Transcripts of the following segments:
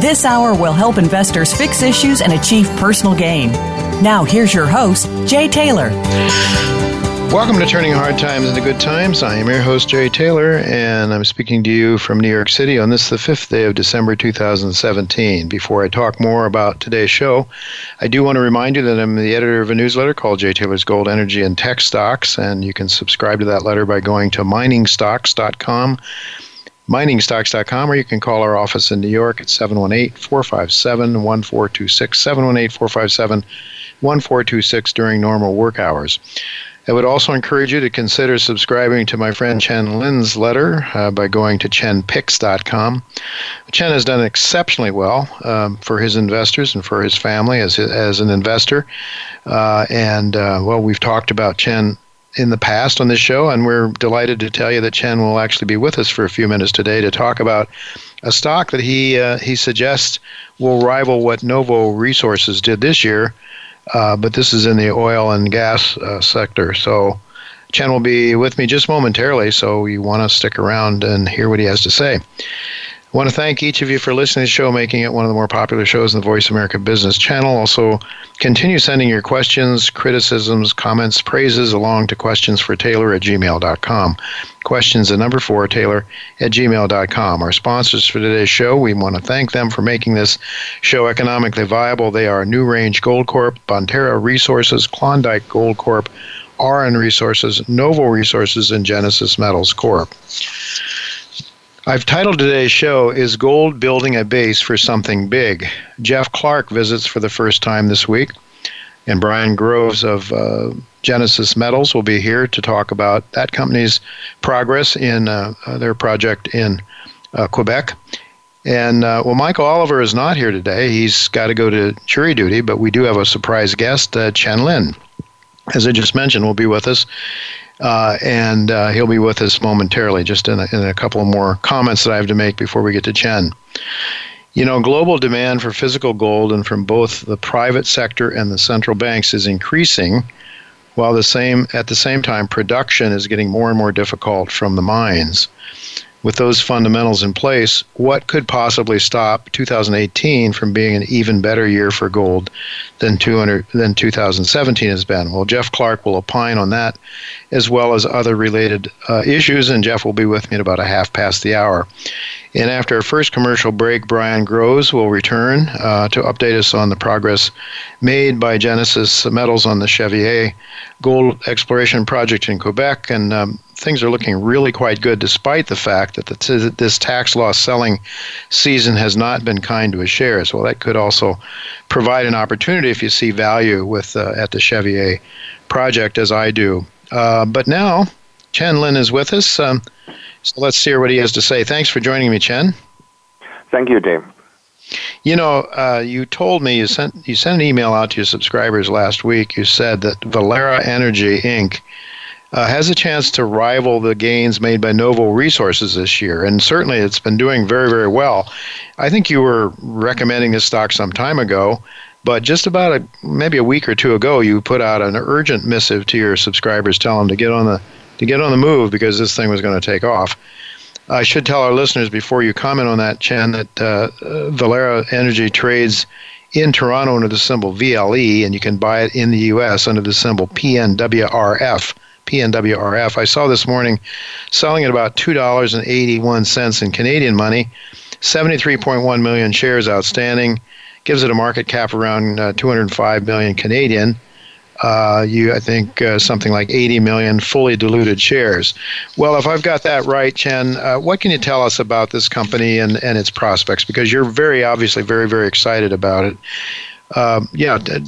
This hour will help investors fix issues and achieve personal gain. Now, here's your host, Jay Taylor. Welcome to Turning Hard Times into Good Times. I am your host, Jay Taylor, and I'm speaking to you from New York City on this, the 5th day of December 2017. Before I talk more about today's show, I do want to remind you that I'm the editor of a newsletter called Jay Taylor's Gold, Energy, and Tech Stocks, and you can subscribe to that letter by going to miningstocks.com, miningstocks.com, or you can call our office in New York at 718-457-1426, 718-457-1426 during normal work hours. I would also encourage you to consider subscribing to my friend Chen Lin's letter by going to chenpicks.com. Chen has done exceptionally well for his investors and for his family as an investor. We've talked about Chen in the past on this show, and we're delighted to tell you that Chen will actually be with us for a few minutes today to talk about a stock that he suggests will rival what Novo Resources did this year. But this is in the oil and gas sector. So Chen will be with me just momentarily, so you want to stick around and hear what he has to say. I want to thank each of you for listening to the show, making it one of the more popular shows in the Voice America Business Channel. Also, continue sending your questions, criticisms, comments, praises along to questionsfortaylor@gmail.com. Questions, the number 4, Taylor@gmail.com. Our sponsors for today's show, we want to thank them for making this show economically viable. They are New Range Gold Corp., Bonterra Resources, Klondike Gold Corp., Auryn Resources, Novo Resources, and Genesis Metals Corp. I've titled today's show, Is Gold Building a Base for Something Big? Jeff Clark visits for the first time this week, and Brian Groves of Genesis Metals will be here to talk about that company's progress in their project in Quebec. And, Michael Oliver is not here today. He's got to go to jury duty, but we do have a surprise guest, Chen Lin. As I just mentioned, will be with us. He'll be with us momentarily, just in a couple of more comments that I have to make before we get to Chen. You know, global demand for physical gold and from both the private sector and the central banks is increasing, while at the same time production is getting more and more difficult from the mines. With those fundamentals in place, what could possibly stop 2018 from being an even better year for gold than 2017 has been? Well, Jeff Clark will opine on that, as well as other related issues, and Jeff will be with me at about 1:30 PM. And after our first commercial break, Brian Groves will return to update us on the progress made by Genesis Metals on the Chevrier gold exploration project in Quebec. And things are looking really quite good, despite the fact that this tax loss selling season has not been kind to his shares. Well, that could also provide an opportunity if you see value at the Chevrier project, as I do. But now, Chen Lin is with us. So let's hear what he has to say. Thanks for joining me, Chen. Thank you, Dave. You know, you told me you sent an email out to your subscribers last week. You said that Valeura Energy Inc. Has a chance to rival the gains made by Novo Resources this year, and certainly it's been doing very, very well. I think you were recommending this stock some time ago, but just about maybe a week or two ago, you put out an urgent missive to your subscribers, telling them to get on the move because this thing was going to take off. I should tell our listeners before you comment on that, Chen, that Valeura Energy trades in Toronto under the symbol VLE, and you can buy it in the U.S. under the symbol PNWRF. PNWRF. I saw this morning selling at about $2.81 in Canadian money, 73.1 million shares outstanding, gives it a market cap around 205 million Canadian. I think something like 80 million fully diluted shares. Well, if I've got that right, Chen, what can you tell us about this company and its prospects? Because you're very obviously very, very excited about it.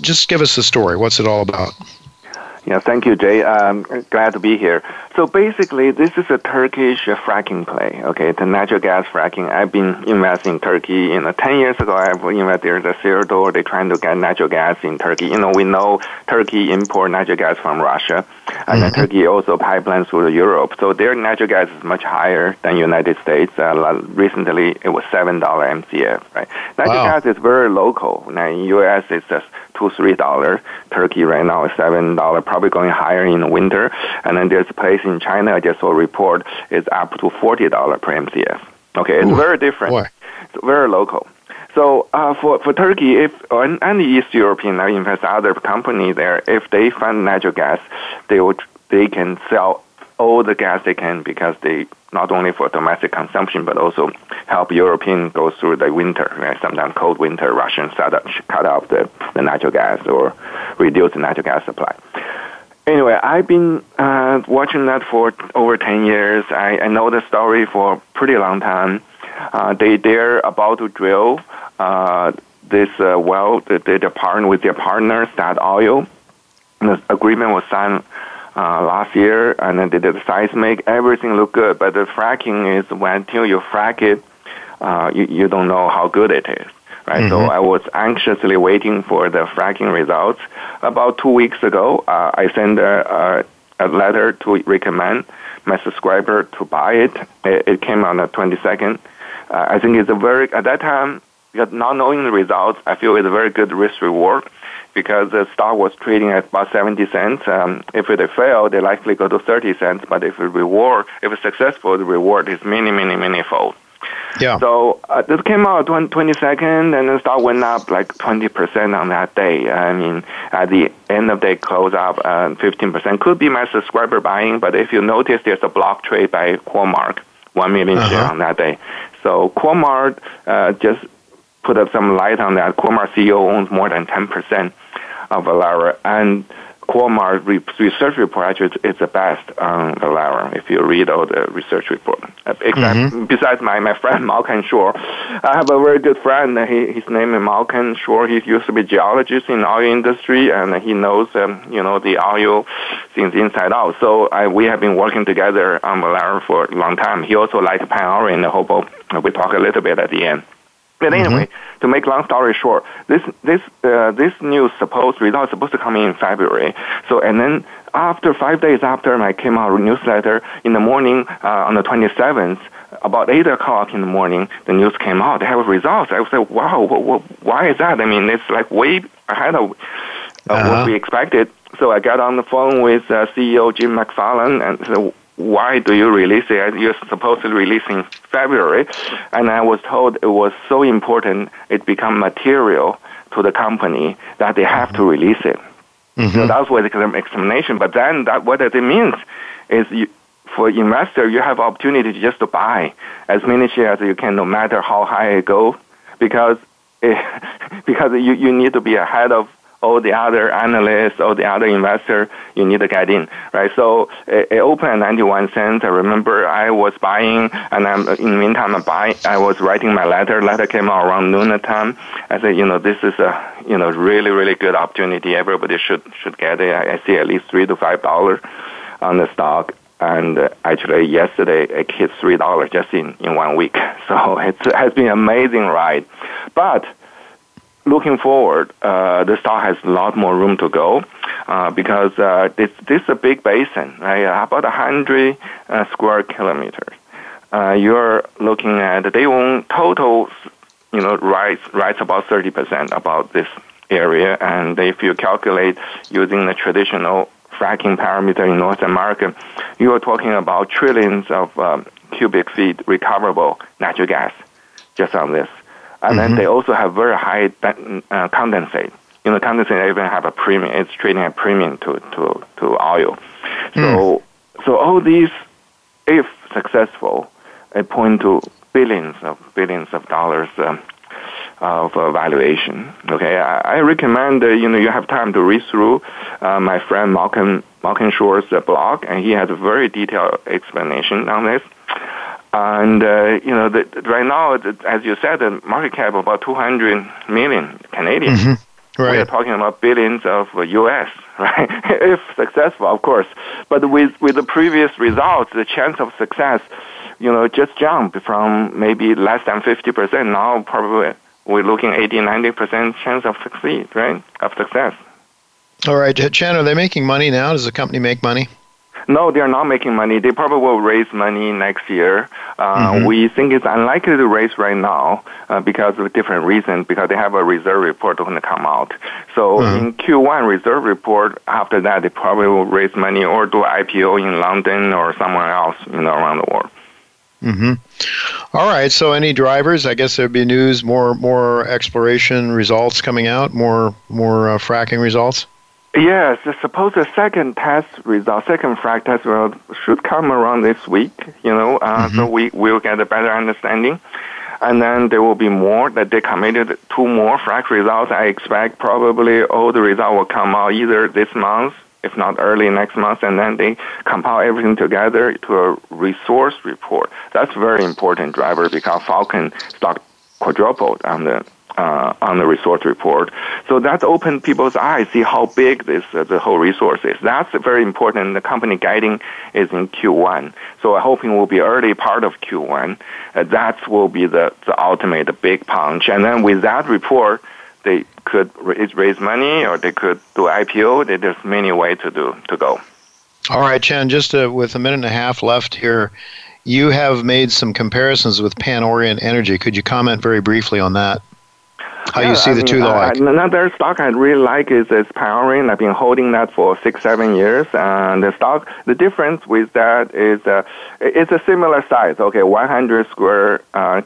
Just give us the story. What's it all about? Yeah, thank you, Jay. Glad to be here. So basically, this is a Turkish fracking play, okay, the natural gas fracking. I've been investing in Turkey. 10 years ago, I've invested in the Seir Door. They're trying to get natural gas in Turkey. We know Turkey import natural gas from Russia, and then Turkey also pipelines through Europe. So their natural gas is much higher than United States. Recently, it was $7 MCF, right? Natural gas is very local. Now, in U.S., it's just $2-3. Turkey right now is $7, probably going higher in the winter. And then there's a place in China, I just saw a report, is up to $40 per MCF. Okay, it's very different. Boy. It's very local. So for Turkey, and the East European, I invest other company there, if they find natural gas, they can sell all the gas they can, because they not only for domestic consumption but also help European go through the winter, right? Sometimes cold winter, Russians cut off the natural gas or reduce the natural gas supply. Anyway, I've been watching that for over 10 years. I know the story for a pretty long time. They're about to drill this well. They're partnered with their partner, Statoil. The agreement was signed last year, and then they did the seismic. Everything looked good, but the fracking is until you frack it, you don't know how good it is, right? Mm-hmm. So I was anxiously waiting for the fracking results. About 2 weeks ago, I sent a letter to recommend my subscriber to buy it. It came on the 22nd. I think it's at that time, not knowing the results, I feel it's a very good risk-reward, because the stock was trading at about 70 cents. If it failed, they likely go to 30 cents. But if it's successful, the reward is many, many, many fold. Yeah. So this came out 22nd, and the stock went up like 20% on that day. I mean, at the end of the day, close up 15%. Could be my subscriber buying, but if you notice, there's a block trade by Qualmark, 1 million share on that day. So Qualmark just put up some light on that. Qualmark CEO owns more than 10% of Valeura, and Qualmark research report actually is the best on Valeura, if you read all the research report. Besides my friend Malcolm Shore, I have a very good friend. His name is Malcolm Shore. He used to be a geologist in the oil industry, and he knows the oil things inside out. So we have been working together on Valeura for a long time. He also likes Pan Orange, and Hobo. We talk a little bit at the end. But anyway, to make long story short, this news supposed to come in February. So, and then after 5 days after I came out newsletter in the morning on the 27th, about 8:00 in the morning, the news came out. They have results. I was like, wow, why is that? I mean, it's like way ahead of what we expected. So I got on the phone with CEO Jim McFarlane and said, why do you release it? You're supposed to release in February. And I was told it was so important, it became material to the company that they have to release it. So that was the explanation. But then what it means is for investor, you have opportunity just to buy as many shares as you can, no matter how high it goes, because you need to be ahead of all the other analysts, all the other investors. You need to get in, right? So it opened at 91 cents. I remember I was buying, and in the meantime, I was writing my letter. Letter came out around noon time. I said, this is a really, really good opportunity. Everybody should get it. I see at least $3 to $5 on the stock. And actually, yesterday, it hit $3 just in 1 week. So it has been an amazing ride. But looking forward, the stock has a lot more room to go because this is a big basin, right? About 100 square kilometers. You're looking at they own total, rights about 30% about this area, and if you calculate using the traditional fracking parameter in North America, you are talking about trillions of cubic feet recoverable natural gas just on this. And then they also have very high condensate. Condensate even have a premium. It's trading a premium to oil. So all these, if successful, point to billions of dollars of valuation. Okay, I recommend you have time to read through my friend Malcolm Shore's blog, and he has a very detailed explanation on this. And right now, as you said, the market cap about 200 million Canadian. Mm-hmm. Right. We are talking about billions of U.S., right? If successful, of course. But with the previous results, the chance of success, just jumped from maybe less than 50%. Now probably we're looking 80, 90% chance of succeed, right? Of success. All right, Chen, are they making money now? Does the company make money? No, they are not making money. They probably will raise money next year. We think it's unlikely to raise right now because of different reasons, because they have a reserve report going to come out. So in Q1 reserve report, after that, they probably will raise money or do IPO in London or somewhere else around the world. Mm-hmm. All right. So any drivers? I guess there'd be news, more exploration results coming out, more fracking results? Yes, I suppose the second frac test result should come around this week, so we will get a better understanding. And then there will be more that they committed 2 more frac results. I expect probably all the results will come out either this month, if not early next month, and then they compile everything together to a resource report. That's a very important driver because Falcon stock quadrupled on the resource report. So that opened people's eyes, see how big this the whole resource is. That's very important. The company guiding is in Q1. So I'm hoping will be early part of Q1. That will be the ultimate, the big punch. And then with that report, they could raise money or they could do IPO. There's many ways to go. All right, Chen, just with a minute and a half left here, you have made some comparisons with Pan Orient Energy. Could you comment very briefly on that? How you see the two alike? Another stock I really like is Powering. I've been holding that for 6-7 years. And the stock, the difference with that is it's a similar size, 100 square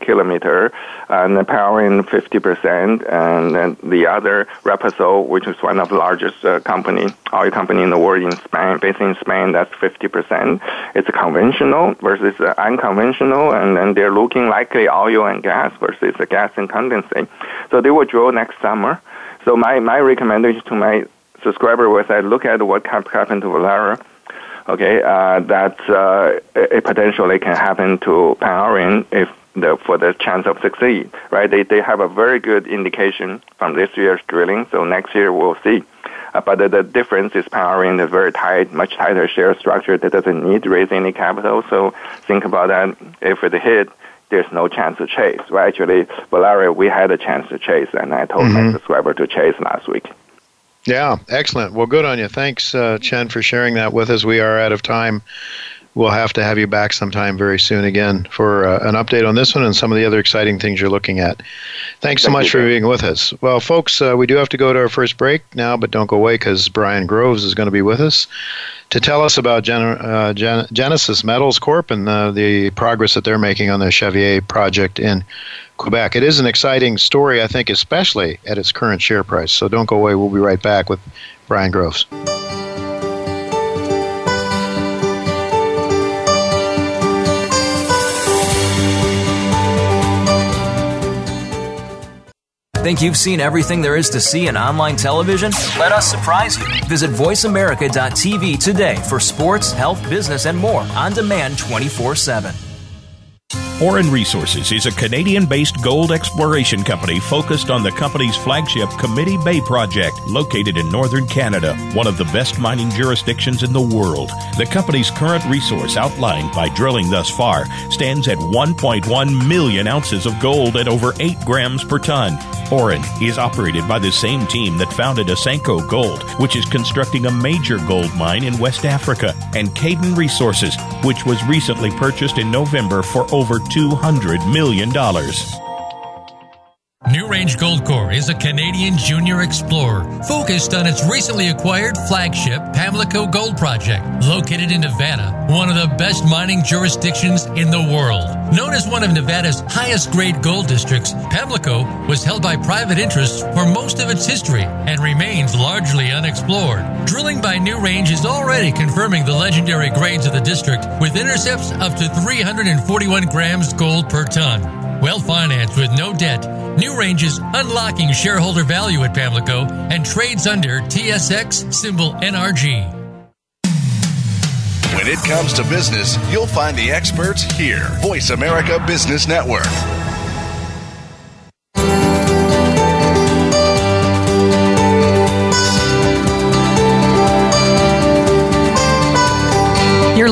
kilometer, and the Powering 50%, and then the other Repsol, which is one of the largest oil company in the world in Spain, based in Spain, that's 50%. It's a conventional versus unconventional, and then they're looking likely oil and gas versus the gas and condensate. So they will drill next summer. So my recommendation to my subscriber was I look at what happened to Valeura, that it potentially can happen to Pan-Orient for the chance of succeed, right? They have a very good indication from this year's drilling, so next year we'll see. But the difference is Pan-Orient is very tight, much tighter share structure that doesn't need to raise any capital, so think about that. If it hit, there's no chance to chase. Well, actually, Valeria, we had a chance to chase, and I told my subscriber to chase last week. Yeah, excellent. Well, good on you. Thanks, Chen, for sharing that with us. We are out of time. We'll have to have you back sometime very soon again for an update on this one and some of the other exciting things you're looking at. Thanks so much for being with us. Well, folks, we do have to go to our first break now, but don't go away because Brian Groves is going to be with us to tell us about Genesis Metals Corp. and the progress that they're making on the Chevrier project in Quebec. It is an exciting story, I think, especially at its current share price. So don't go away. We'll be right back with Brian Groves. Think you've seen everything there is to see in online television? Let us surprise you. Visit voiceamerica.tv today for sports, health, business, and more on demand 24/7. Auryn Resources is a Canadian-based gold exploration company focused on the company's flagship Committee Bay project, located in northern Canada, one of the best mining jurisdictions in the world. The company's current resource, outlined by drilling thus far, stands at 1.1 million ounces of gold at over 8 grams per ton. Auryn is operated by the same team that founded Asanko Gold, which is constructing a major gold mine in West Africa, and Caden Resources, which was recently purchased in November for over $200 million. New Range Gold Corp. is a Canadian junior explorer focused on its recently acquired flagship Pamlico Gold Project, located in Nevada, one of the best mining jurisdictions in the world. Known as one of Nevada's highest-grade gold districts, Pamlico was held by private interests for most of its history and remains largely unexplored. Drilling by New Range is already confirming the legendary grades of the district with intercepts up to 341 grams gold per ton. Well-financed with no debt, New Range is unlocking shareholder value at Pamlico and trades under TSX symbol NRG. When it comes to business, you'll find the experts here. Voice America Business Network. You're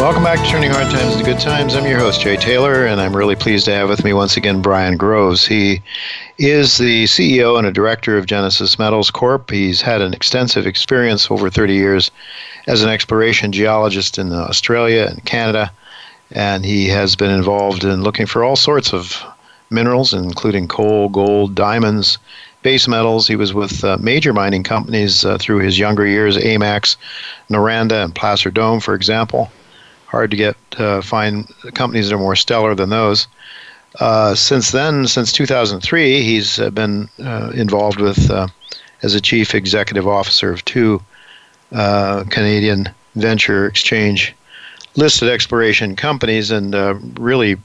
Welcome back to Turning Hard Times into Good Times. I'm your host, Jay Taylor, and I'm really pleased to have with me once again Brian Groves. He is the CEO and a director of Genesis Metals Corp. He's had an extensive experience over 30 years as an exploration geologist in Australia and Canada, and he has been involved in looking for all sorts of minerals, including coal, gold, diamonds, base metals. He was with major mining companies through his younger years, AMAX, Noranda, and Placer Dome, for example. Hard to get find companies that are more stellar than those. Since then, since 2003, he's been involved with as a chief executive officer of two Canadian venture exchange listed exploration companies. And really,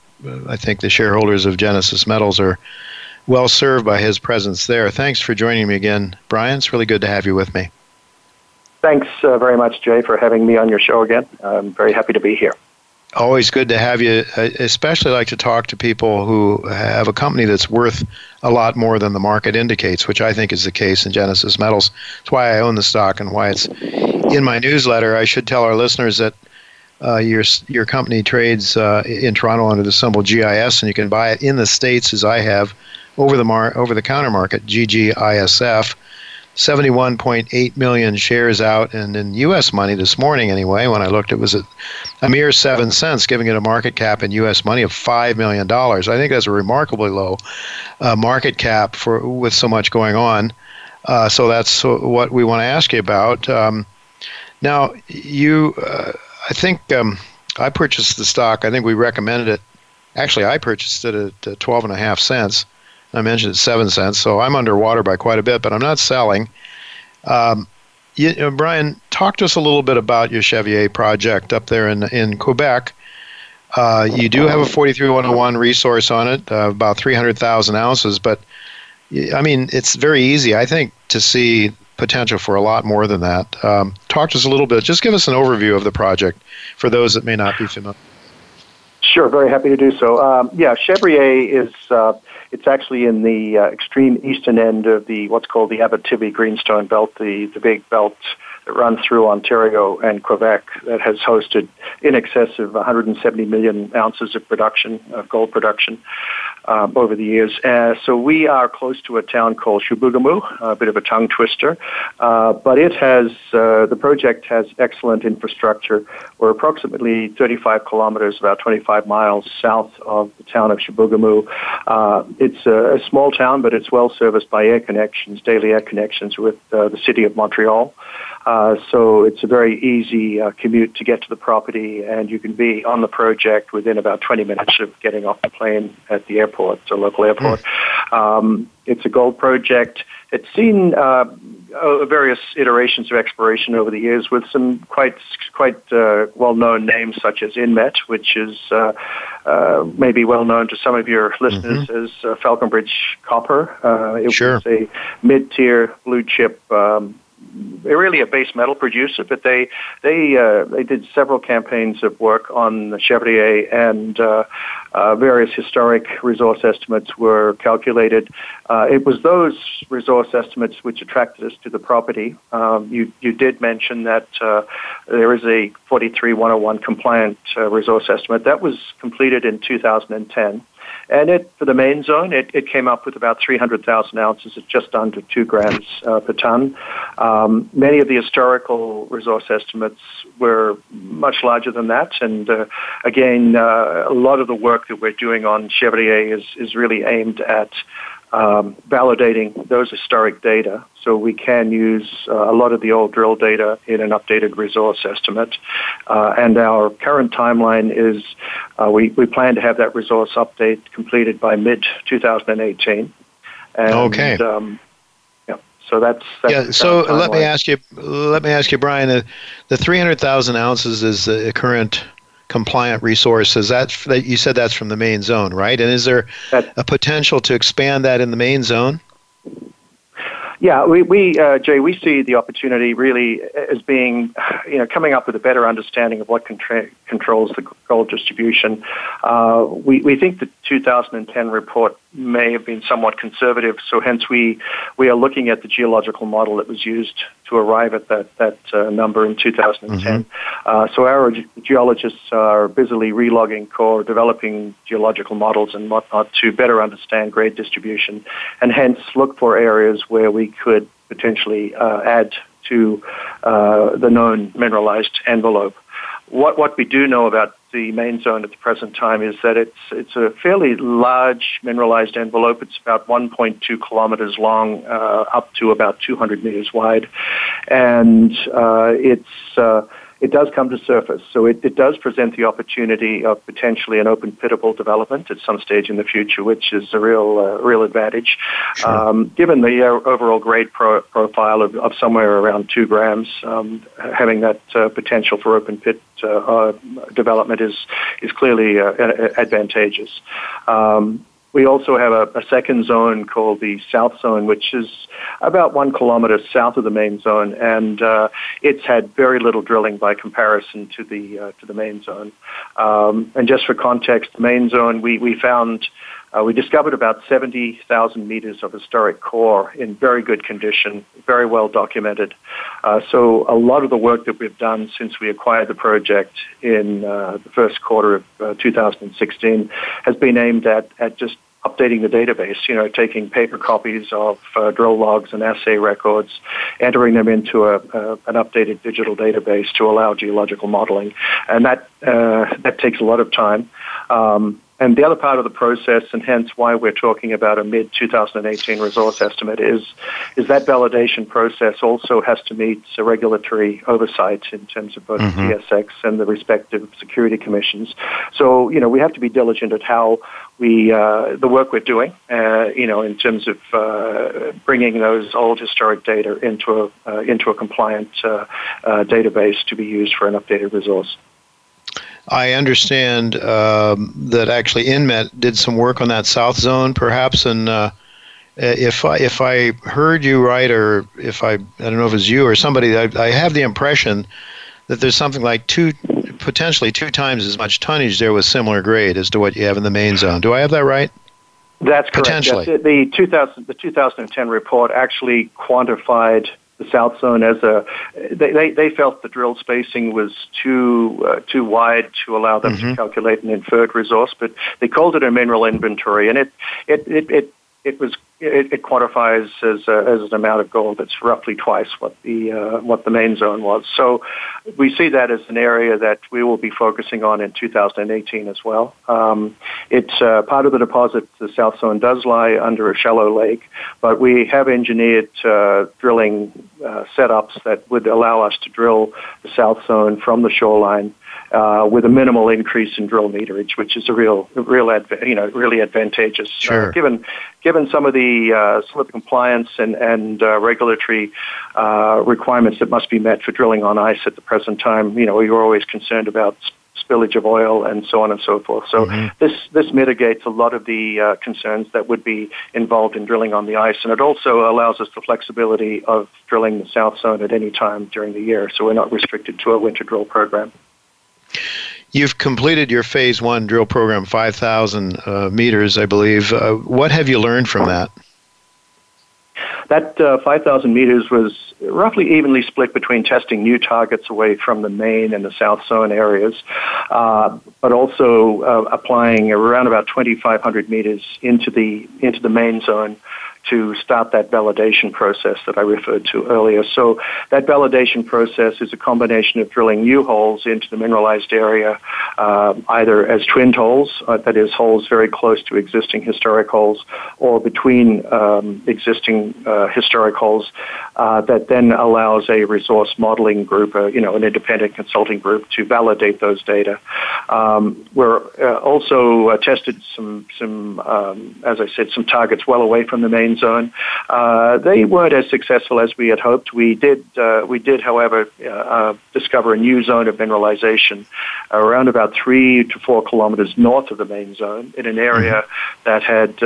I think the shareholders of Genesis Metals are well served by his presence there. Thanks for joining me again, Brian. It's really good to have you with me. Thanks very much, Jay, for having me on your show again. I'm very happy to be here. Always good to have you. I especially like to talk to people who have a company that's worth a lot more than the market indicates, which I think is the case in Genesis Metals. It's why I own the stock and why it's in my newsletter. I should tell our listeners that your company trades in Toronto under the symbol GIS, and you can buy it in the States, as I have, over the counter market, GGISF. 71.8 million shares out, and in U.S. money this morning anyway, when I looked, it was a mere 7 cents, giving it a market cap in U.S. money of $5 million. I think that's a remarkably low market cap with so much going on. So that's what we want to ask you about. Now, you, I think I purchased the stock. I think we recommended it. Actually, I purchased it at 12.5 cents. I mentioned it's 7 cents, so I'm underwater by quite a bit, but I'm not selling. Brian, talk to us a little bit about your Chevrier project up there in Quebec. You do have a 43-101 resource on it, about 300,000 ounces, but I mean, it's very easy, I think, to see potential for a lot more than that. Talk to us a little bit. Just give us an overview of the project for those that may not be familiar. Sure, very happy to do so. Chevrier is... It's actually in the extreme eastern end of the what's called the Abitibi Greenstone Belt, the big belt that runs through Ontario and Quebec that has hosted in excess of 170 million ounces of production, of gold production, over the years. So we are close to a town called Chibougamau, a bit of a tongue twister, but it has, the project has excellent infrastructure. We're approximately 35 kilometers, about 25 miles south of the town of Chibougamau. It's a small town, but it's well serviced by air connections, daily air connections with the city of Montreal. So it's a very easy commute to get to the property, and you can be on the project within about 20 minutes of getting off the plane at the airport, the local airport. It's a gold project. It's seen various iterations of exploration over the years with some quite well-known names such as Inmet, which is maybe well-known to some of your listeners as Falconbridge Copper. It was a mid-tier blue-chip They're really a base metal producer, but they did several campaigns of work on the Chevrier, and various historic resource estimates were calculated. It was those resource estimates which attracted us to the property. You did mention that there is a 43-101 compliant resource estimate that was completed in 2010. And it, for the main zone, it came up with about 300,000 ounces at just under 2 grams per ton. Many of the historical resource estimates were much larger than that. And again, a lot of the work that we're doing on Chevrier is really aimed at validating those historic data, so we can use a lot of the old drill data in an updated resource estimate. And our current timeline is we plan to have that resource update completed by mid-2018. Okay. So that's so let me ask you, Brian, the 300,000 ounces is the current compliant resource. Is that you said that's from the main zone, right? And is there a potential to expand that in the main zone? Yeah, we, Jay, see the opportunity really as being, coming up with a better understanding of what controls the gold distribution. We think the 2010 report may have been somewhat conservative, so hence we are looking at the geological model that was used to arrive at that number in 2010. Mm-hmm. So our geologists are busily relogging core, developing geological models and whatnot to better understand grade distribution, and hence look for areas where we could potentially add to the known mineralized envelope. What we do know about the main zone at the present time is that it's a fairly large mineralized envelope. It's about 1.2 kilometers long, up to about 200 meters wide, and it does come to surface. So it does present the opportunity of potentially an open pittable development at some stage in the future, which is a real advantage. Sure. Given the overall grade profile of somewhere around 2 grams, having that potential for open pit development is clearly advantageous. We also have a second zone called the South Zone, which is about 1 kilometer south of the main zone, and it's had very little drilling by comparison to the main zone. And just for context, the main zone, we discovered about 70,000 meters of historic core in very good condition, very well documented. So a lot of the work that we've done since we acquired the project in the first quarter of 2016 has been aimed at just updating the database, taking paper copies of drill logs and assay records, entering them into an updated digital database to allow geological modeling. And that takes a lot of time. And the other part of the process, and hence why we're talking about a mid-2018 resource estimate, is that validation process also has to meet a regulatory oversight in terms of both the TSX and the respective security commissions. So, we have to be diligent at how the work we're doing, in terms of bringing those old historic data into a compliant database to be used for an updated resource. I understand that actually Inmet did some work on that South Zone, perhaps. And if I heard you right, or I don't know if it was you or somebody, I have the impression that there's something like potentially two times as much tonnage there with similar grade as to what you have in the main zone. Do I have that right? That's correct. Potentially. Yes. The 2010 report actually quantified the South Zone as they felt the drill spacing was too wide to allow them to calculate an inferred resource, but they called it a mineral inventory, and it quantifies as an amount of gold that's roughly twice what the main zone was. So we see that as an area that we will be focusing on in 2018 as well. It's part of the deposit. The South Zone does lie under a shallow lake, but we have engineered drilling setups that would allow us to drill the South Zone from the shoreline, with a minimal increase in drill meterage, which is a really advantageous. Sure. Given some of the compliance and regulatory requirements that must be met for drilling on ice at the present time, you're always concerned about spillage of oil and so on and so forth. So this mitigates a lot of the concerns that would be involved in drilling on the ice, and it also allows us the flexibility of drilling the South Zone at any time during the year, so we're not restricted to a winter drill program. You've completed your Phase 1 drill program, 5,000 meters, I believe. What have you learned from that? That 5,000 meters was roughly evenly split between testing new targets away from the main and the South Zone areas, but also applying around about 2,500 meters into the main zone, to start that validation process that I referred to earlier. So that validation process is a combination of drilling new holes into the mineralized area, either as twinned holes, that is, holes very close to existing historic holes, or between existing historic holes, that then allows a resource modeling group, an independent consulting group, to validate those data. We're also tested some, as I said, some targets well away from the main zone. They weren't as successful as we had hoped. We did, however, discover a new zone of mineralization around about 3 to 4 kilometers north of the main zone in an area that had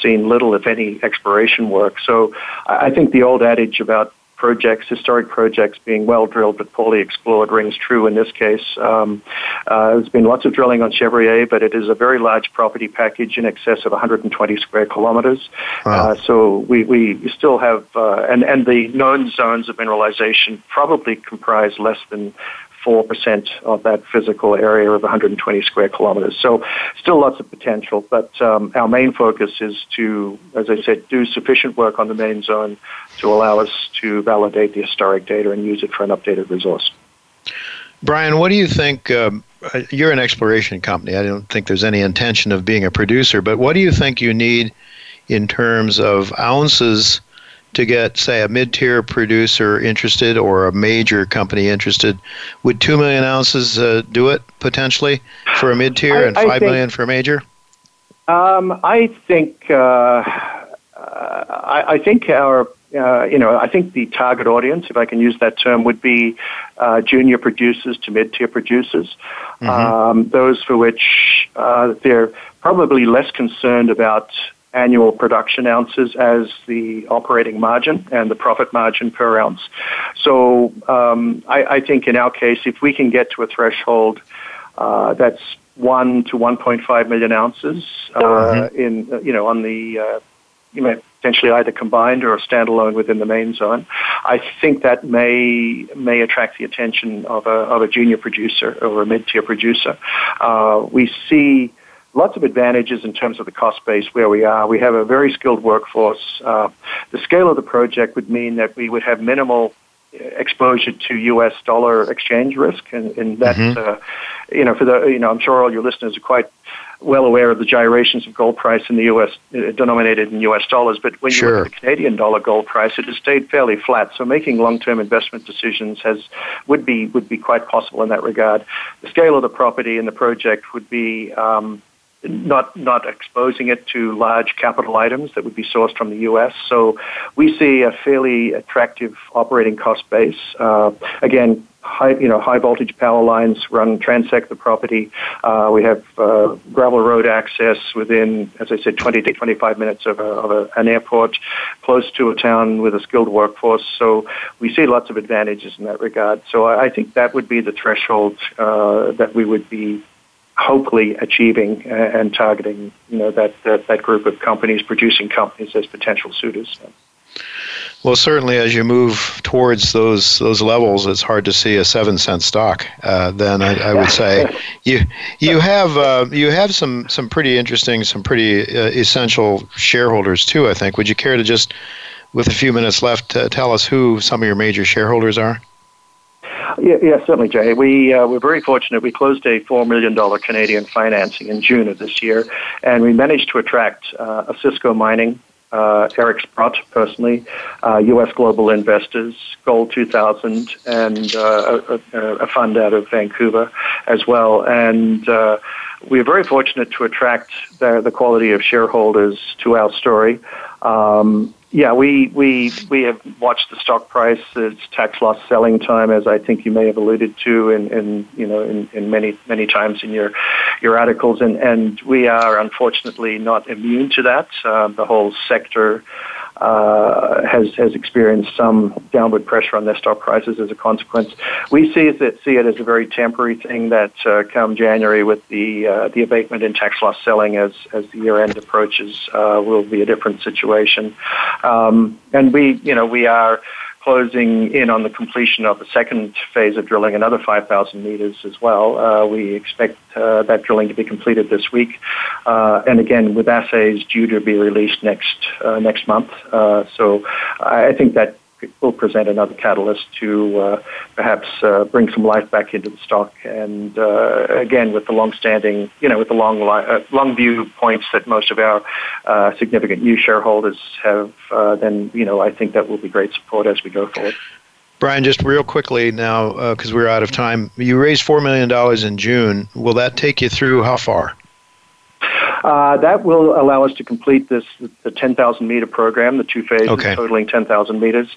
seen little, if any, exploration work. So I think the old adage about projects, historic projects being well drilled but poorly explored, rings true in this case. There's been lots of drilling on Chevrier, but it is a very large property package in excess of 120 square kilometers. Wow. So we still have, and the known zones of mineralization probably comprise less than 4% of that physical area of 120 square kilometers. So still lots of potential, but our main focus is to, as I said, do sufficient work on the main zone to allow us to validate the historic data and use it for an updated resource. Brian, what do you think, you're an exploration company. I don't think there's any intention of being a producer, but what do you think you need in terms of ounces to get, say, a mid-tier producer interested or a major company interested? Would 2 million ounces do it, potentially, for a mid-tier and 5 million for a major? I think our... I think the target audience, if I can use that term, would be junior producers to mid-tier producers, those for which they're probably less concerned about annual production ounces as the operating margin and the profit margin per ounce. So I think in our case, if we can get to a threshold that's 1 to 1.5 million ounces on the potentially either combined or standalone within the main zone, I think that may attract the attention of a junior producer or a mid-tier producer. We see lots of advantages in terms of the cost base where we are. We have a very skilled workforce. The scale of the project would mean that we would have minimal exposure to U.S. dollar exchange risk, and that I'm sure all your listeners are quite well aware of the gyrations of gold price in the U.S., denominated in U.S. dollars, but when you look at the Canadian dollar gold price, it has stayed fairly flat, so making long-term investment decisions would be quite possible in that regard. The scale of the property and the project would be not exposing it to large capital items that would be sourced from the U.S., so we see a fairly attractive operating cost base. Again, high voltage power lines transect the property. We have gravel road access within, as I said, 20 to 25 minutes of an airport, close to a town with a skilled workforce. So we see lots of advantages in that regard. So I think that would be the threshold that we would be hopefully achieving and targeting. That group of companies, producing companies, as potential suitors. Well, certainly, as you move towards those levels, it's hard to see a 7-cent stock. Then I would say you have some pretty interesting, some pretty essential shareholders too, I think. Would you care to just, with a few minutes left, tell us who some of your major shareholders are? Yeah, certainly, Jay. We're very fortunate. We closed a $4 million Canadian financing in June of this year, and we managed to attract Asanko Mining, Eric Sprott personally, U.S. Global Investors, Gold 2000, and a fund out of Vancouver as well. And we're very fortunate to attract the quality of shareholders to our story. We have watched the stock price, its tax loss selling time, as I think you may have alluded to in many times in your articles, and we are unfortunately not immune to that. The whole sector has experienced some downward pressure on their stock prices as a consequence. We see it as a very temporary thing that come January with the abatement in tax loss selling as the year end approaches will be a different situation. And we are closing in on the completion of the second phase of drilling, another 5,000 meters as well. We expect that drilling to be completed this week. And again, with assays due to be released next month. So I think that will present another catalyst to perhaps bring some life back into the stock. And again, with the long-standing, with the long view points that most of our significant new shareholders have, then I think that will be great support as we go forward. Brian, just real quickly now, because we're out of time. You raised $4 million in June. Will that take you through how far? That will allow us to complete the 10,000-meter program, the two phases, totaling 10,000 meters.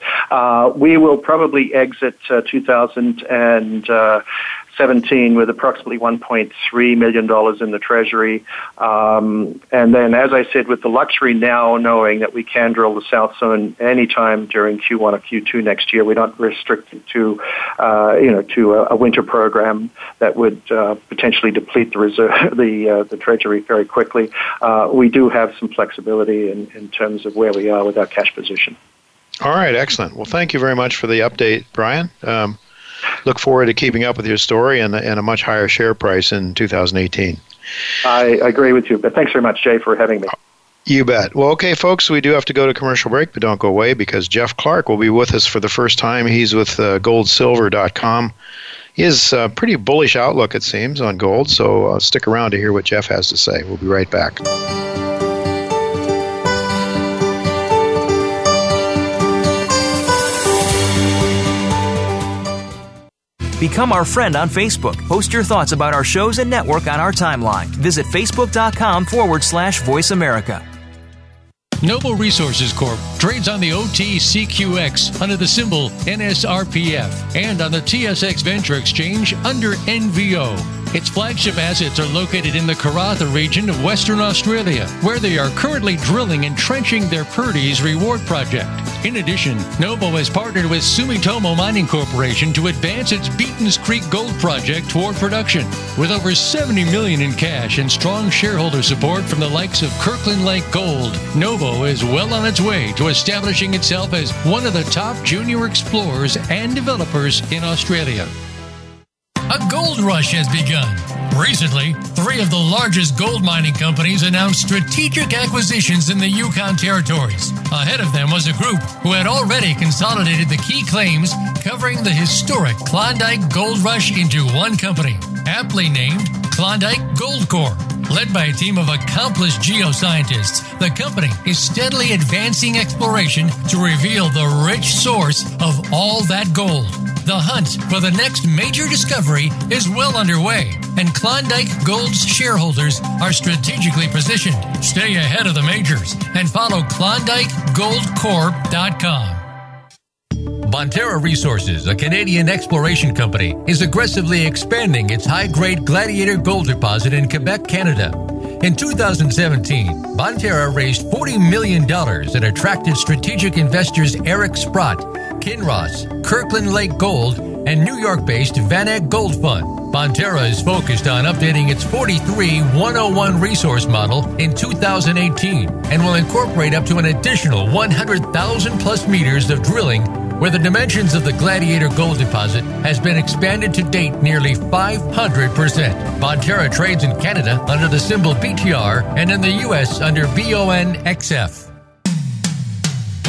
We will probably exit 2017 with approximately $1.3 million in the treasury. And then, as I said, with the luxury now knowing that we can drill the South Zone anytime during Q1 or Q2 next year, we're not restricted to, to a winter program that would potentially deplete the reserve, the treasury very quickly. We do have some flexibility in terms of where we are with our cash position. All right, excellent. Well, thank you very much for the update, Brian. Look forward to keeping up with your story and a much higher share price in 2018. I agree with you, but thanks very much, Jay, for having me. You bet. Well, okay, folks, we do have to go to commercial break, but don't go away because Jeff Clark will be with us for the first time. He's with GoldSilver.com. He has a pretty bullish outlook, it seems, on gold, so stick around to hear what Jeff has to say. We'll be right back. Become our friend on Facebook. Post your thoughts about our shows and network on our timeline. Visit Facebook.com/Voice America. Novo Resources Corp. trades on the OTCQX under the symbol NSRPF and on the TSX Venture Exchange under NVO. Its flagship assets are located in the Karratha region of Western Australia, where they are currently drilling and trenching their Purdy's Reward Project. In addition, Novo has partnered with Sumitomo Mining Corporation to advance its Beatons Creek Gold Project toward production. With over $70 million in cash and strong shareholder support from the likes of Kirkland Lake Gold, Novo is well on its way to establishing itself as one of the top junior explorers and developers in Australia. A gold rush has begun. Recently, three of the largest gold mining companies announced strategic acquisitions in the Yukon territories. Ahead of them was a group who had already consolidated the key claims covering the historic Klondike Gold Rush into one company, aptly named Klondike Gold Corp. Led by a team of accomplished geoscientists, the company is steadily advancing exploration to reveal the rich source of all that gold. The hunt for the next major discovery is well underway, and Klondike Gold's shareholders are strategically positioned. Stay ahead of the majors and follow KlondikeGoldCorp.com. Bonterra Resources, a Canadian exploration company, is aggressively expanding its high-grade Gladiator gold deposit in Quebec, Canada. In 2017, Bonterra raised $40 million and attracted strategic investors Eric Sprott, Kinross, Kirkland Lake Gold, and New York-based Vanek Gold Fund. Bonterra is focused on updating its 43-101 resource model in 2018 and will incorporate up to an additional 100,000-plus meters of drilling, where the dimensions of the Gladiator gold deposit has been expanded to date nearly 500%. Bonterra trades in Canada under the symbol BTR and in the U.S. under BONXF.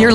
You're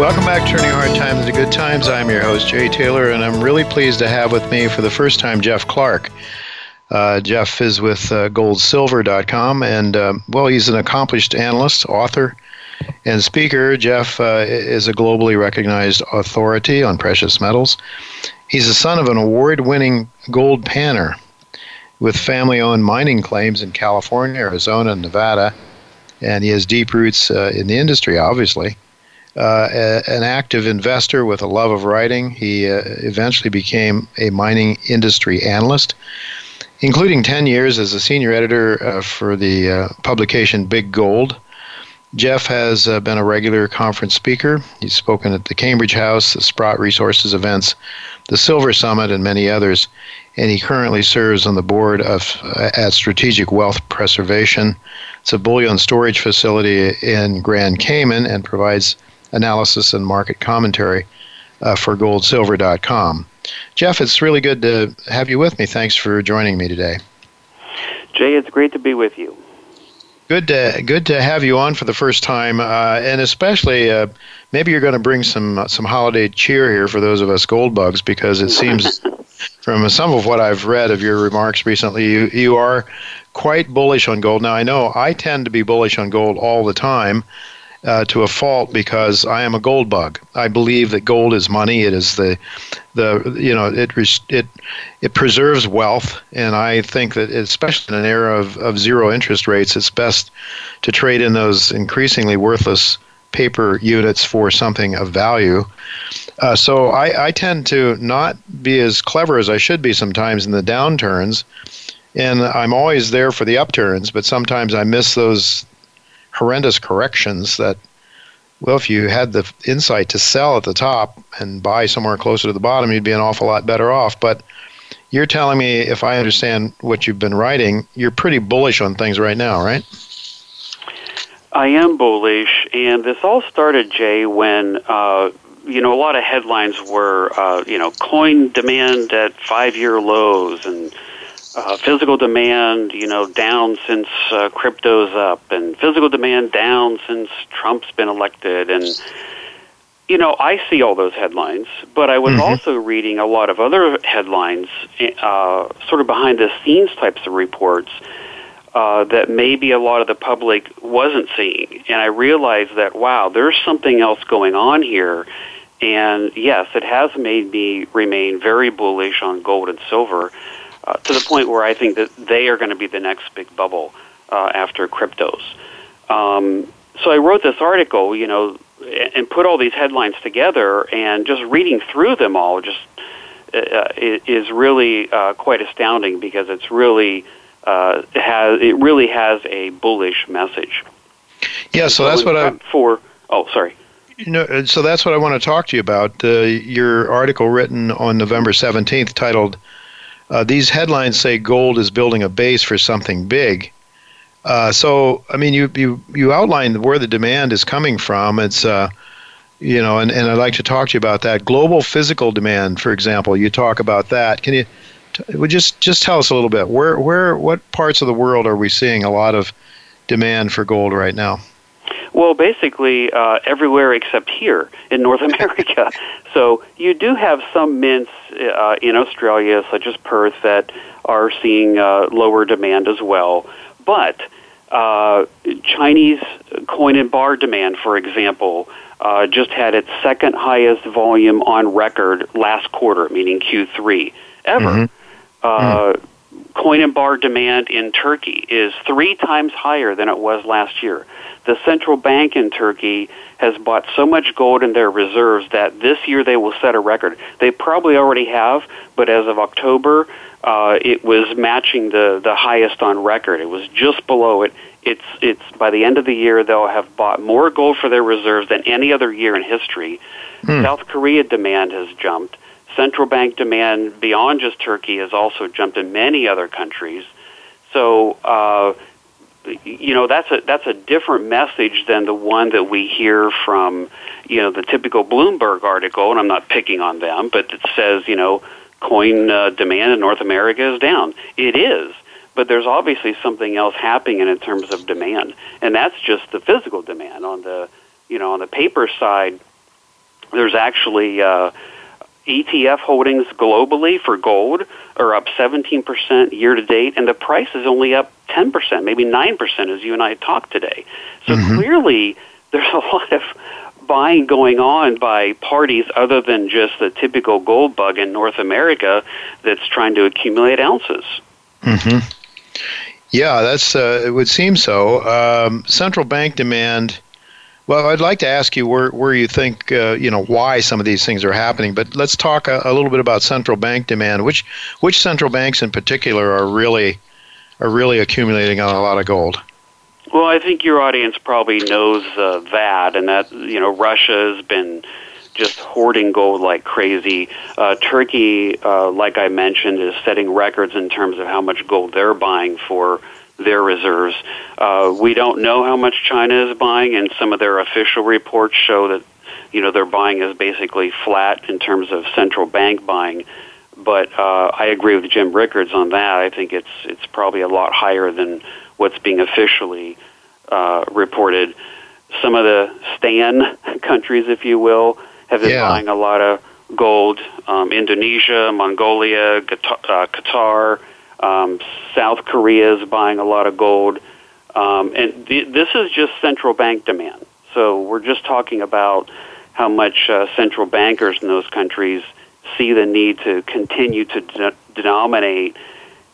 Welcome back to Turning Hard Times into Good Times. I'm your host, Jay Taylor, and I'm really pleased to have with me for the first time Jeff Clark. Jeff is with GoldSilver.com, and, well, he's an accomplished analyst, author, and speaker. Jeff is a globally recognized authority on precious metals. He's the son of an award-winning gold panner with family-owned mining claims in California, Arizona, and Nevada, and he has deep roots in the industry, obviously. An active investor with a love of writing, he eventually became a mining industry analyst, including 10 years as a senior editor for the publication Big Gold. Jeff has been a regular conference speaker. He's spoken at the Cambridge House, the Sprott Resources events, the Silver Summit, and many others. And he currently serves on the board of at Strategic Wealth Preservation. It's a bullion storage facility in Grand Cayman and provides analysis and market commentary for GoldSilver.com. Jeff, it's really good to have you with me. Thanks for joining me today. Jay, it's great to be with you. Good to have you on for the first time, and especially maybe you're going to bring some holiday cheer here for those of us gold bugs, because it seems from some of what I've read of your remarks recently, you are quite bullish on gold. Now, I know I tend to be bullish on gold all the time, to a fault, because I am a gold bug. I believe that gold is money. It is it preserves wealth, and I think that especially in an era of zero interest rates, it's best to trade in those increasingly worthless paper units for something of value. So I tend to not be as clever as I should be sometimes in the downturns, and I'm always there for the upturns, but sometimes I miss those horrendous corrections that, well, if you had the insight to sell at the top and buy somewhere closer to the bottom, you'd be an awful lot better off. But you're telling me, if I understand what you've been writing, you're pretty bullish on things right now, right? I am bullish, and this all started, Jay, when a lot of headlines were, coin demand at 5-year lows, and physical demand, down since crypto's up, and physical demand down since Trump's been elected. And, I see all those headlines, but I was also reading a lot of other headlines, sort of behind-the-scenes types of reports that maybe a lot of the public wasn't seeing. And I realized that, wow, there's something else going on here. And, yes, it has made me remain very bullish on gold and silver, to the point where I think that they are going to be the next big bubble after cryptos. So I wrote this article, and put all these headlines together, and just reading through them all just is really quite astounding, because it's really it really has a bullish message. Yeah, so that's what I'm for. Oh, sorry. So that's what I want to talk to you about. Your article written on November 17th, titled, "These headlines say gold is building a base for something big." So, I mean, you outlined where the demand is coming from. It's, and I'd like to talk to you about that. Global physical demand, for example, you talk about that. Can you just tell us a little bit? What parts of the world are we seeing a lot of demand for gold right now? Well, basically everywhere except here in North America. So you do have some mints in Australia, such as Perth, that are seeing lower demand as well. But Chinese coin and bar demand, for example, just had its second highest volume on record last quarter, meaning Q3, ever. Coin and bar demand in Turkey is 3 times higher than it was last year. The central bank in Turkey has bought so much gold in their reserves that this year they will set a record. They probably already have, but as of October, it was matching the highest on record. It was just below it. It's by the end of the year, they'll have bought more gold for their reserves than any other year in history. South Korea demand has jumped. Central bank demand beyond just Turkey has also jumped in many other countries. So, that's a different message than the one that we hear from, the typical Bloomberg article, and I'm not picking on them, but it says, coin demand in North America is down. It is, but there's obviously something else happening in terms of demand, and that's just the physical demand. On the, on the paper side, there's actually ETF holdings globally for gold are up 17% year-to-date, and the price is only up 10%, maybe 9% as you and I talked today. So clearly, there's a lot of buying going on by parties other than just the typical gold bug in North America that's trying to accumulate ounces. Mm-hmm. Yeah, that's it would seem so. Central bank demand. Well, I'd like to ask you where you think why some of these things are happening, but let's talk a little bit about central bank demand. Which central banks in particular are really accumulating on a lot of gold? Well, I think your audience probably knows that, and that Russia has been just hoarding gold like crazy. Turkey, like I mentioned, is setting records in terms of how much gold they're buying for their reserves. We don't know how much China is buying, and some of their official reports show that their buying is basically flat in terms of central bank buying. But I agree with Jim Rickards on that. I think it's probably a lot higher than what's being officially reported. Some of the STAN countries, if you will, have been buying a lot of gold. Indonesia, Mongolia, Qatar, South Korea is buying a lot of gold. And this is just central bank demand. So we're just talking about how much central bankers in those countries see the need to continue to denominate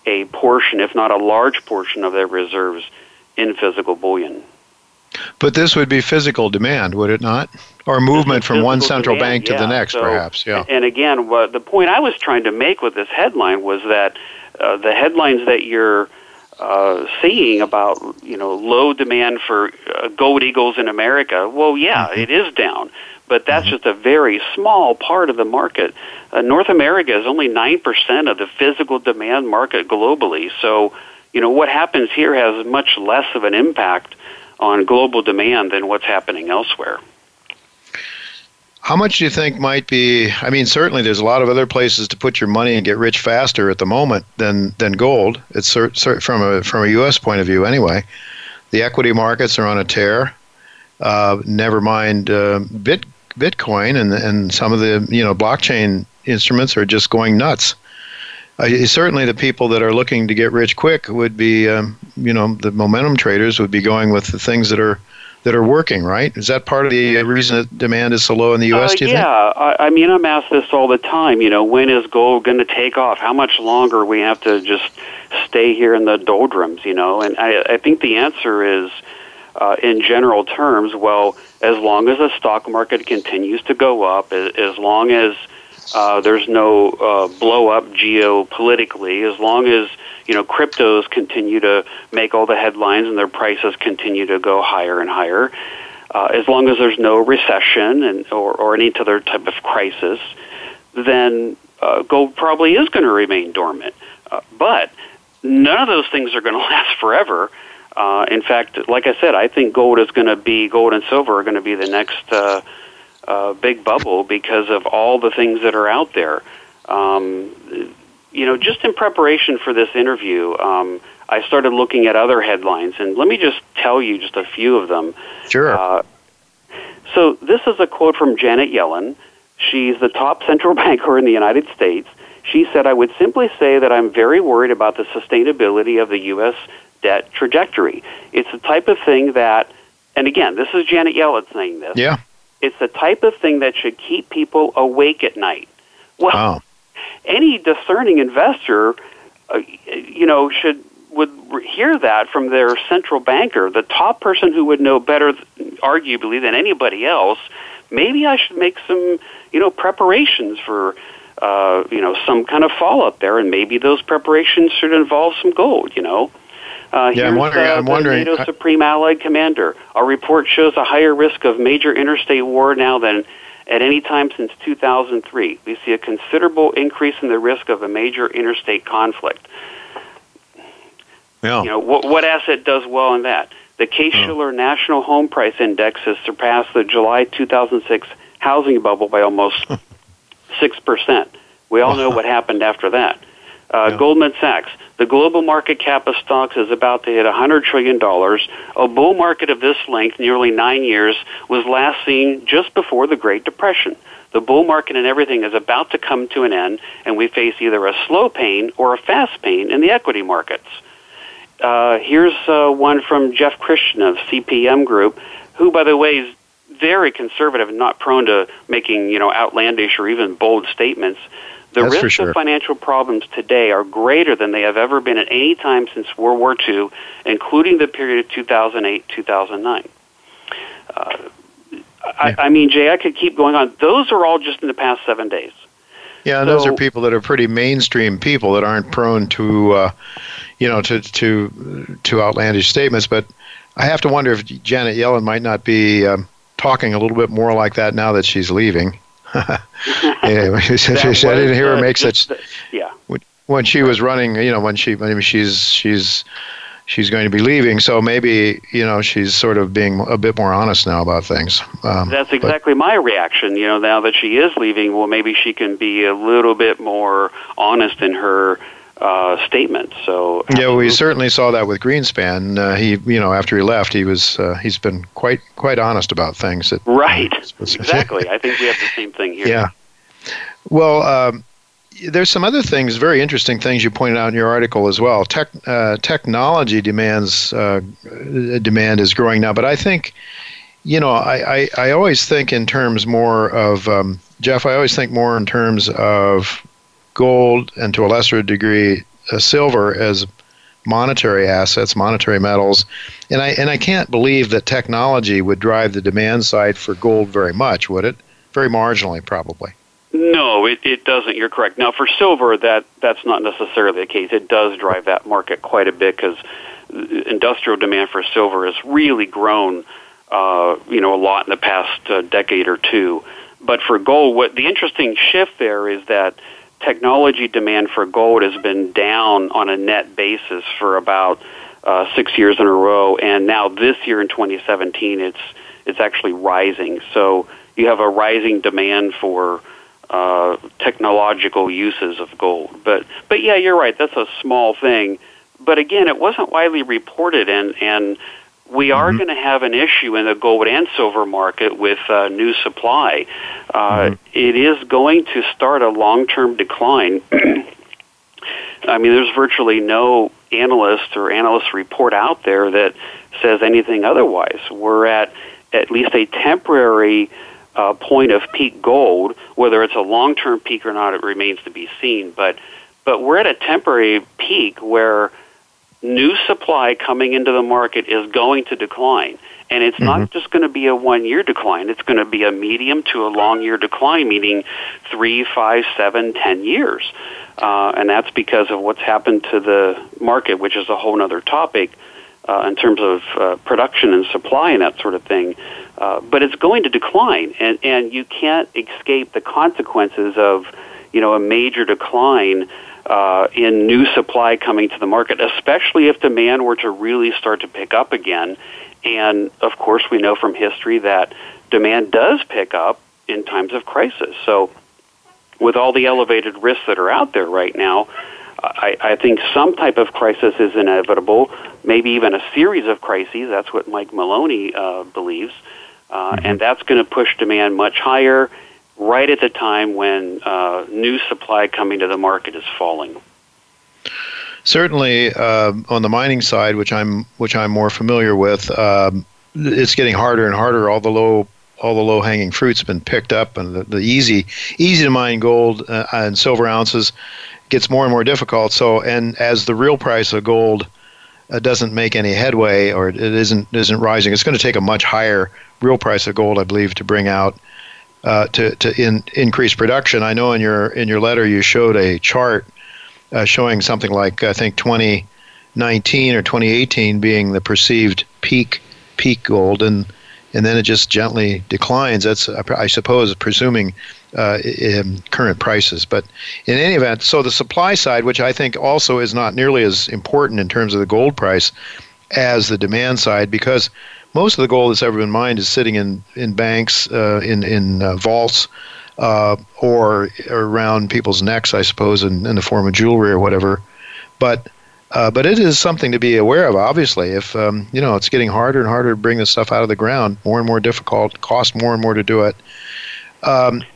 a portion, if not a large portion, of their reserves in physical bullion. But this would be physical demand, would it not? Or movement from one central bank to the next, perhaps. Yeah. And again, what the point I was trying to make with this headline was that the headlines that you're seeing about low demand for gold eagles in America, well, yeah, it is down. But that's just a very small part of the market. North America is only 9% of the physical demand market globally. So, what happens here has much less of an impact on global demand than what's happening elsewhere. How much do you think might be, certainly there's a lot of other places to put your money and get rich faster at the moment than gold. It's from a U.S. point of view anyway. The equity markets are on a tear. Never mind Bitcoin and some of the blockchain instruments are just going nuts. Certainly, the people that are looking to get rich quick would be, the momentum traders would be going with the things that are working, right? Is that part of the reason that demand is so low in the U.S., do you think? Yeah. I'm asked this all the time, when is gold going to take off? How much longer we have to just stay here in the doldrums, And I think the answer is, in general terms, well, as long as the stock market continues to go up, as long as there's no blow-up geopolitically, as long as, cryptos continue to make all the headlines and their prices continue to go higher and higher, as long as there's no recession or any other type of crisis, then gold probably is going to remain dormant. But none of those things are going to last forever. In fact, like I said, I think gold and silver are going to be the next big bubble because of all the things that are out there. Just in preparation for this interview, I started looking at other headlines, and let me just tell you just a few of them. Sure. So this is a quote from Janet Yellen. She's the top central banker in the United States. She said, "I would simply say that I'm very worried about the sustainability of the U.S. debt trajectory. It's the type of thing that," and again, this is Janet Yellen saying this. Yeah. "It's the type of thing that should keep people awake at night." Well, wow. Any discerning investor, would hear that from their central banker, the top person who would know better, arguably, than anybody else. Maybe I should make some, preparations for, some kind of fallout there, and maybe those preparations should involve some gold, I'm wondering. NATO's Supreme Allied Commander. "Our report shows a higher risk of major interstate war now than at any time since 2003. We see a considerable increase in the risk of a major interstate conflict." Yeah. What asset does well in that? "The Case-Shiller National Home Price Index has surpassed the July 2006 housing bubble by almost 6%. We all know what happened after that. Goldman Sachs, "The global market cap of stocks is about to hit $100 trillion. A bull market of this length, nearly 9 years, was last seen just before the Great Depression. The bull market in everything is about to come to an end, and we face either a slow pain or a fast pain in the equity markets." Here's one from Jeff Christian of CPM Group, who, by the way, is very conservative and not prone to making, you know, outlandish or even bold statements. The risks of financial problems today are greater than they have ever been at any time since World War II, including the period of 2008-2009. I mean, Jay, I could keep going on. Those are all just in the past 7 days. Yeah, and so, those are people that are pretty mainstream people that aren't prone to, you know, to outlandish statements. But I have to wonder if Janet Yellen might not be talking a little bit more like that now that she's leaving. Anyway, I didn't hear her make such. Yeah. When she was running, you know, she's going to be leaving, so maybe, you know, she's sort of being a bit more honest now about things. That's exactly my reaction. You know, now that she is leaving, well, maybe she can be a little bit more honest in her statements. So yeah, we certainly saw that with Greenspan. He, you know, after he left, he was he's been quite honest about things. That, right. Exactly. I think we have the same thing here. Yeah. Well. There's some other things, very interesting things you pointed out in your article as well. Technology demand is growing now, but I think, you know, I always think in terms more of Jeff. I always think more in terms of gold and to a lesser degree silver as monetary assets, monetary metals, and I can't believe that technology would drive the demand side for gold very much, would it? Very marginally, probably. No, it doesn't. You're correct. Now, for silver, that's not necessarily the case. It does drive that market quite a bit because industrial demand for silver has really grown, you know, a lot in the past decade or two. But for gold, what the interesting shift there is that technology demand for gold has been down on a net basis for about 6 years in a row, and now this year in 2017, it's actually rising. So you have a rising demand for technological uses of gold. But yeah, you're right, that's a small thing. But again, it wasn't widely reported, and we are going to have an issue in the gold and silver market with new supply. It is going to start a long-term decline. I mean, there's virtually no analyst or analyst report out there that says anything otherwise. We're at least a temporary point of peak gold. Whether it's a long-term peak or not, it remains to be seen. But we're at a temporary peak where new supply coming into the market is going to decline. And it's not just going to be a one-year decline. It's going to be a medium to a long-year decline, meaning 3, 5, 7, 10 years. And that's because of what's happened to the market, which is a whole other topic in terms of production and supply and that sort of thing. But it's going to decline, and you can't escape the consequences of, you know, a major decline in new supply coming to the market, especially if demand were to really start to pick up again. And, of course, we know from history that demand does pick up in times of crisis. So with all the elevated risks that are out there right now, I think some type of crisis is inevitable, maybe even a series of crises. That's what Mike Maloney believes. And that's going to push demand much higher right at the time when new supply coming to the market is falling. Certainly, on the mining side, which I'm more familiar with, it's getting harder and harder. All the low hanging fruit's been picked up, and the easy to mine gold and silver ounces gets more and more difficult. So, and as the real price of gold doesn't make any headway, or it isn't rising, it's going to take a much higher real price of gold, I believe, to bring out to increase production. I know in your letter you showed a chart showing something like, I think, 2019 or 2018 being the perceived peak gold, and then it just gently declines. That's, I suppose, presuming in current prices. But in any event, so the supply side, which I think also is not nearly as important in terms of the gold price as the demand side, because most of the gold that's ever been mined is sitting in banks, in vaults, or around people's necks, I suppose, in the form of jewelry or whatever. But it is something to be aware of, obviously. If, you know, it's getting harder and harder to bring this stuff out of the ground, more and more difficult, costs more and more to do it. Most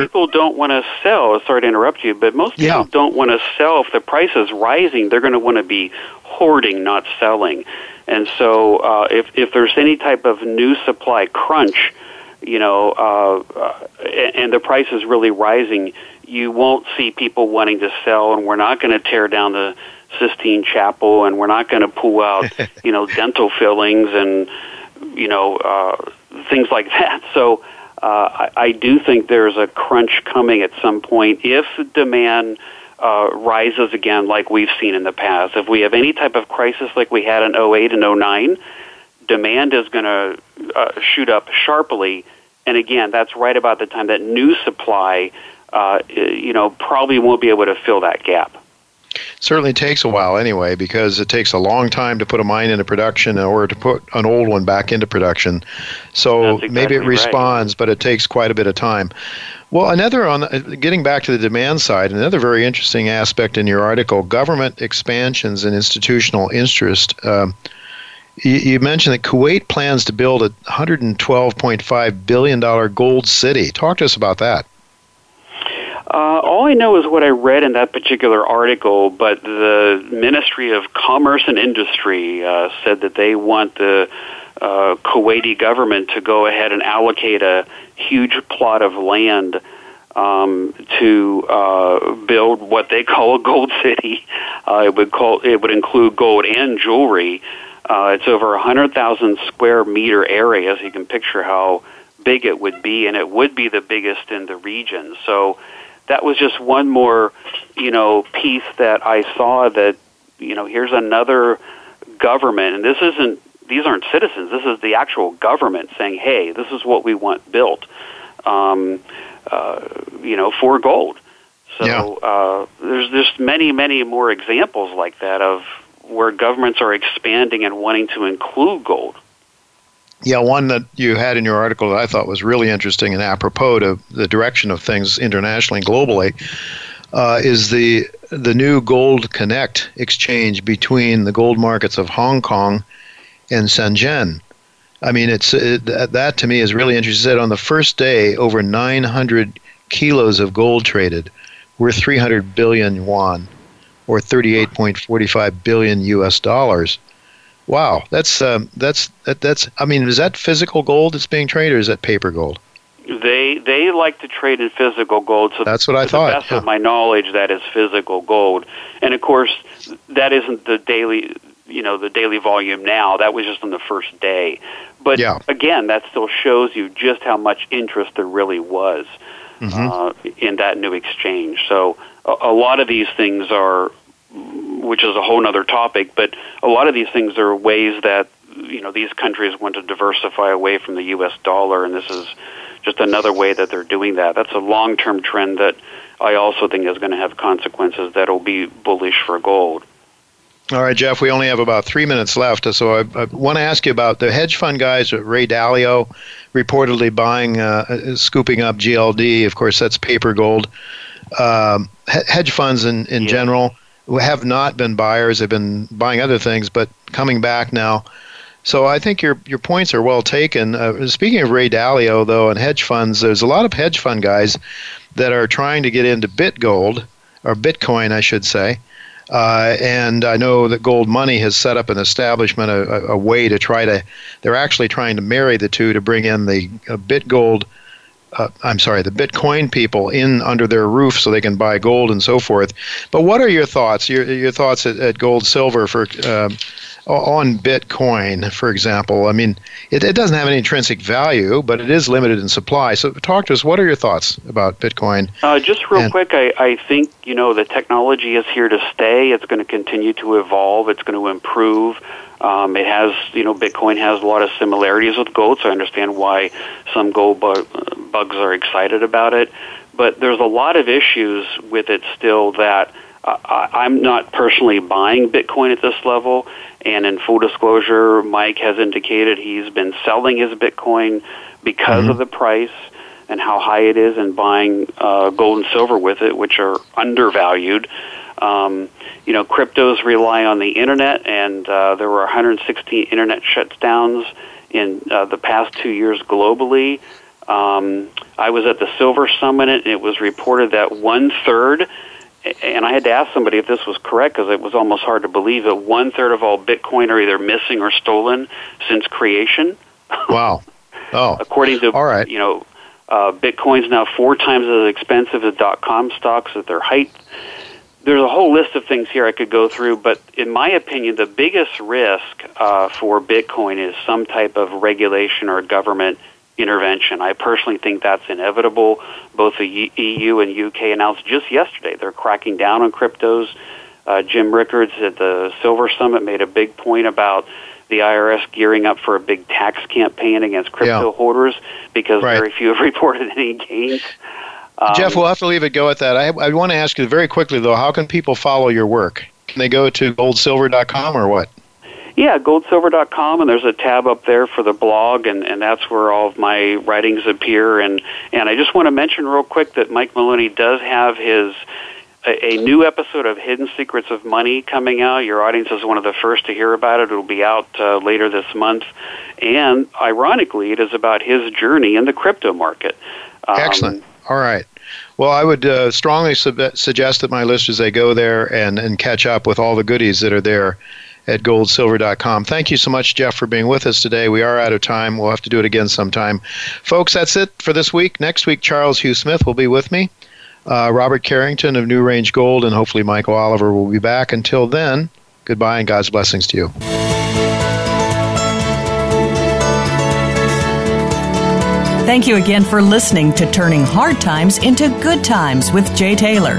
people don't want to sell. Sorry to interrupt you, but most people don't want to sell. If the price is rising, they're going to want to be hoarding, not selling. And so if there's any type of new supply crunch, and the price is really rising, you won't see people wanting to sell, and we're not going to tear down the Sistine Chapel, and we're not going to pull out, dental fillings and, things like that. So I do think there's a crunch coming at some point if demand rises again like we've seen in the past. If we have any type of crisis like we had in 08 and 09, demand is going to shoot up sharply. And again, that's right about the time that new supply probably won't be able to fill that gap. Certainly takes a while anyway, because it takes a long time to put a mine into production in order to put an old one back into production. So exactly maybe it responds, but it takes quite a bit of time. Well, getting back to the demand side, another very interesting aspect in your article, government expansions and institutional interest. You mentioned that Kuwait plans to build a $112.5 billion gold city. Talk to us about that. All I know is what I read in that particular article, but the Ministry of Commerce and Industry said that they want the Kuwaiti government to go ahead and allocate a huge plot of land to build what they call a gold city. It would include gold and jewelry. It's over 100,000 square meter area, so you can picture how big it would be, and it would be the biggest in the region. So that was just one more, piece that I saw that, here's another government, and these aren't citizens, this is the actual government saying, hey, this is what we want built, for gold. So there's just many, many more examples like that of where governments are expanding and wanting to include gold. Yeah, one that you had in your article that I thought was really interesting and apropos to the direction of things internationally and globally is the new Gold Connect exchange between the gold markets of Hong Kong and Shenzhen. I mean, that to me is really interesting. It said on the first day, over 900 kilos of gold traded, worth 300 billion yuan, or $38.45 billion. Wow, that's. I mean, is that physical gold that's being traded, or is that paper gold? They like to trade in physical gold, so that's what I thought. To the best of my knowledge, that is physical gold, and of course, that isn't the daily, the daily volume now. That was just on the first day, but again, that still shows you just how much interest there really was in that new exchange. So a lot of these things are. Which is a whole other topic, but a lot of these things are ways that these countries want to diversify away from the U.S. dollar, and this is just another way that they're doing that. That's a long-term trend that I also think is going to have consequences that will be bullish for gold. All right, Jeff, we only have about 3 minutes left, so I want to ask you about the hedge fund guys at Ray Dalio reportedly buying, scooping up GLD. Of course, that's paper gold. Hedge funds in general have not been buyers. They've been buying other things, but coming back now. So I think your points are well taken. Speaking of Ray Dalio, though, and hedge funds, there's a lot of hedge fund guys that are trying to get into BitGold, or Bitcoin, I should say. And I know that Gold Money has set up an establishment, a way to try to, they're actually trying to marry the two to bring in the the Bitcoin people in under their roof so they can buy gold and so forth. But what are your thoughts? Your thoughts at Gold Silver on Bitcoin, for example? I mean, it doesn't have any intrinsic value, but it is limited in supply. So talk to us. What are your thoughts about Bitcoin? Just real quick, I think the technology is here to stay. It's going to continue to evolve. It's going to improve. It has, Bitcoin has a lot of similarities with gold, so I understand why some gold bugs are excited about it. But there's a lot of issues with it still that I'm not personally buying Bitcoin at this level. And in full disclosure, Mike has indicated he's been selling his Bitcoin because of the price and how high it is and buying gold and silver with it, which are undervalued. Cryptos rely on the internet, and there were 116 internet shutdowns in the past 2 years globally. I was at the Silver Summit, and it was reported that 1/3, and I had to ask somebody if this was correct because it was almost hard to believe that 1/3 of all Bitcoin are either missing or stolen since creation. Wow. Oh. According to, all right, you know, Bitcoin's now 4 times as expensive as .com stocks at their height. There's a whole list of things here I could go through, but in my opinion, the biggest risk for Bitcoin is some type of regulation or government intervention. I personally think that's inevitable. Both the EU and UK announced just yesterday they're cracking down on cryptos. Jim Rickards at the Silver Summit made a big point about the IRS gearing up for a big tax campaign against crypto holders because very few have reported any gains. Jeff, we'll have to leave it go at that. I want to ask you very quickly, though, how can people follow your work? Can they go to GoldSilver.com or what? Yeah, GoldSilver.com, and there's a tab up there for the blog, and that's where all of my writings appear. And I just want to mention real quick that Mike Maloney does have his a new episode of Hidden Secrets of Money coming out. Your audience is one of the first to hear about it. It'll be out later this month. And ironically, it is about his journey in the crypto market. Excellent. All right. Well, I would strongly suggest that my listeners, they go there and catch up with all the goodies that are there at goldsilver.com. Thank you so much, Jeff, for being with us today. We are out of time. We'll have to do it again sometime. Folks, that's it for this week. Next week, Charles Hugh Smith will be with me, Robert Carrington of New Range Gold, and hopefully Michael Oliver will be back. Until then, goodbye and God's blessings to you. Thank you again for listening to Turning Hard Times into Good Times with Jay Taylor.